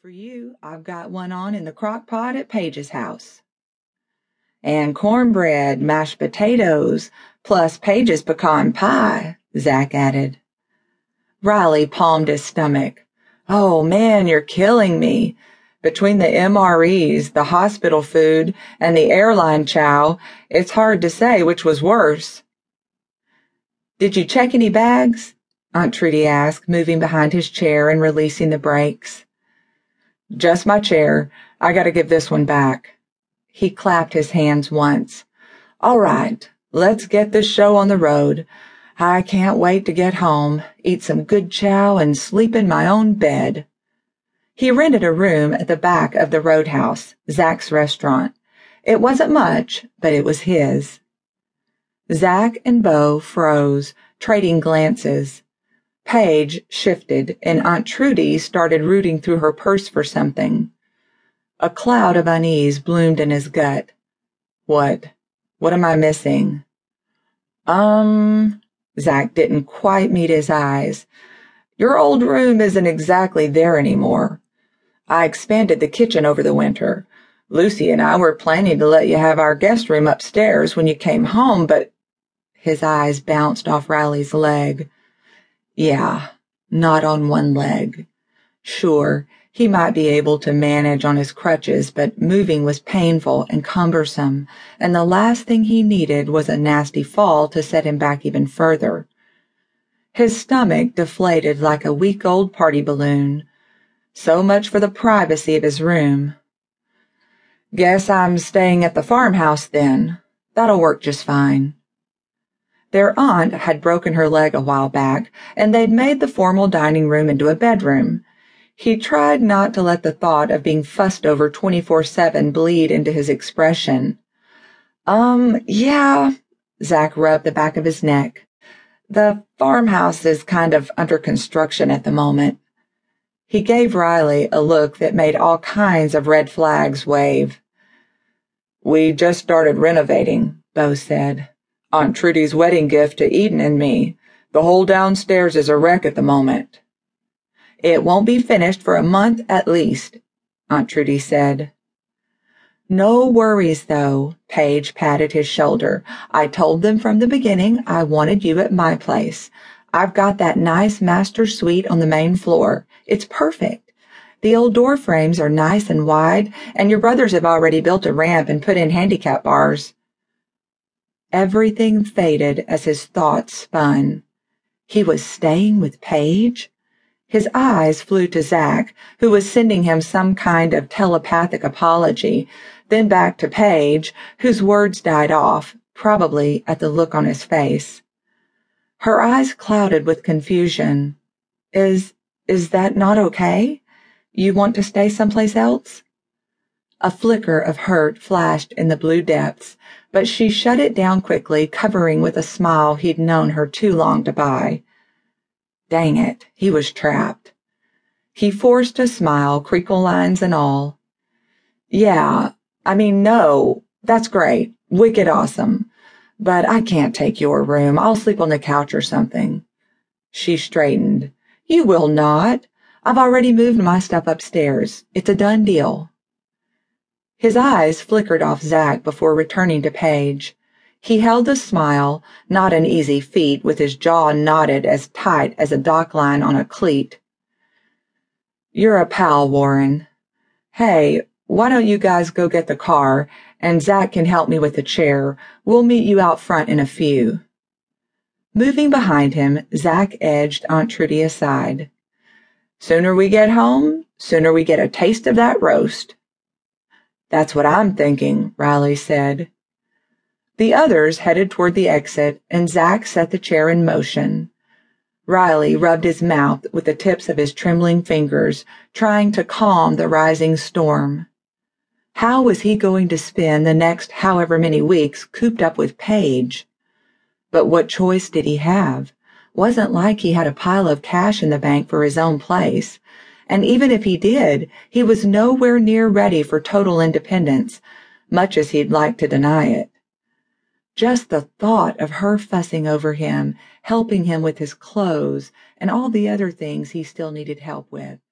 For you, I've got one on in the crock pot at Paige's house. And cornbread, mashed potatoes, plus Paige's pecan pie, Zach added. Riley palmed his stomach. Oh, man, you're killing me. Between the MREs, the hospital food, and the airline chow, it's hard to say which was worse. Did you check any bags? Aunt Trudy asked, moving behind his chair and releasing the brakes. Just my chair. I gotta give this one back. He clapped his hands once. All right, let's get this show on the road. I can't wait to get home, eat some good chow, and sleep in my own bed. He rented a room at the back of the Roadhouse, Zach's restaurant. It wasn't much, but it was his. Zach and Beau froze, trading glances. Paige shifted, and Aunt Trudy started rooting through her purse for something. A cloud of unease bloomed in his gut. What am I missing? Zach didn't quite meet his eyes. Your old room isn't exactly there anymore. I expanded the kitchen over the winter. Lucy and I were planning to let you have our guest room upstairs when you came home, but... His eyes bounced off Riley's leg. Yeah, not on one leg. Sure, he might be able to manage on his crutches, but moving was painful and cumbersome, and the last thing he needed was a nasty fall to set him back even further. His stomach deflated like a week-old party balloon. So much for the privacy of his room. Guess I'm staying at the farmhouse then. That'll work just fine. Their aunt had broken her leg a while back, and they'd made the formal dining room into a bedroom. He tried not to let the thought of being fussed over 24/7 bleed into his expression. Yeah, Zach rubbed the back of his neck. The farmhouse is kind of under construction at the moment. He gave Riley a look that made all kinds of red flags wave. We just started renovating, Beau said. Aunt Trudy's wedding gift to Eden and me. The whole downstairs is a wreck at the moment. It won't be finished for a month at least, Aunt Trudy said. No worries, though, Paige patted his shoulder. I told them from the beginning I wanted you at my place. I've got that nice master suite on the main floor. It's perfect. The old door frames are nice and wide, and your brothers have already built a ramp and put in handicap bars. Everything faded as his thoughts spun. He was staying with Paige? His eyes flew to Zach, who was sending him some kind of telepathic apology, then back to Paige, whose words died off, probably at the look on his face. Her eyes clouded with confusion. Is that not okay? You want to stay someplace else? A flicker of hurt flashed in the blue depths, but she shut it down quickly, covering with a smile he'd known her too long to buy. Dang it, he was trapped. He forced a smile, crinkle lines and all. Yeah, no, that's great, wicked awesome, but I can't take your room. I'll sleep on the couch or something. She straightened. You will not. I've already moved my stuff upstairs. It's a done deal. His eyes flickered off Zach before returning to Paige. He held a smile, not an easy feat, with his jaw knotted as tight as a dock line on a cleat. You're a pal, Warren. Hey, why don't you guys go get the car, and Zach can help me with the chair. We'll meet you out front in a few. Moving behind him, Zach edged Aunt Trudy aside. Sooner we get home, sooner we get a taste of that roast. That's what I'm thinking, Riley said. The others headed toward the exit, and Zach set the chair in motion. Riley rubbed his mouth with the tips of his trembling fingers, trying to calm the rising storm. How was he going to spend the next however many weeks cooped up with Paige? But what choice did he have? Wasn't like he had a pile of cash in the bank for his own place. And even if he did, he was nowhere near ready for total independence, much as he'd like to deny it. Just the thought of her fussing over him, helping him with his clothes, and all the other things he still needed help with.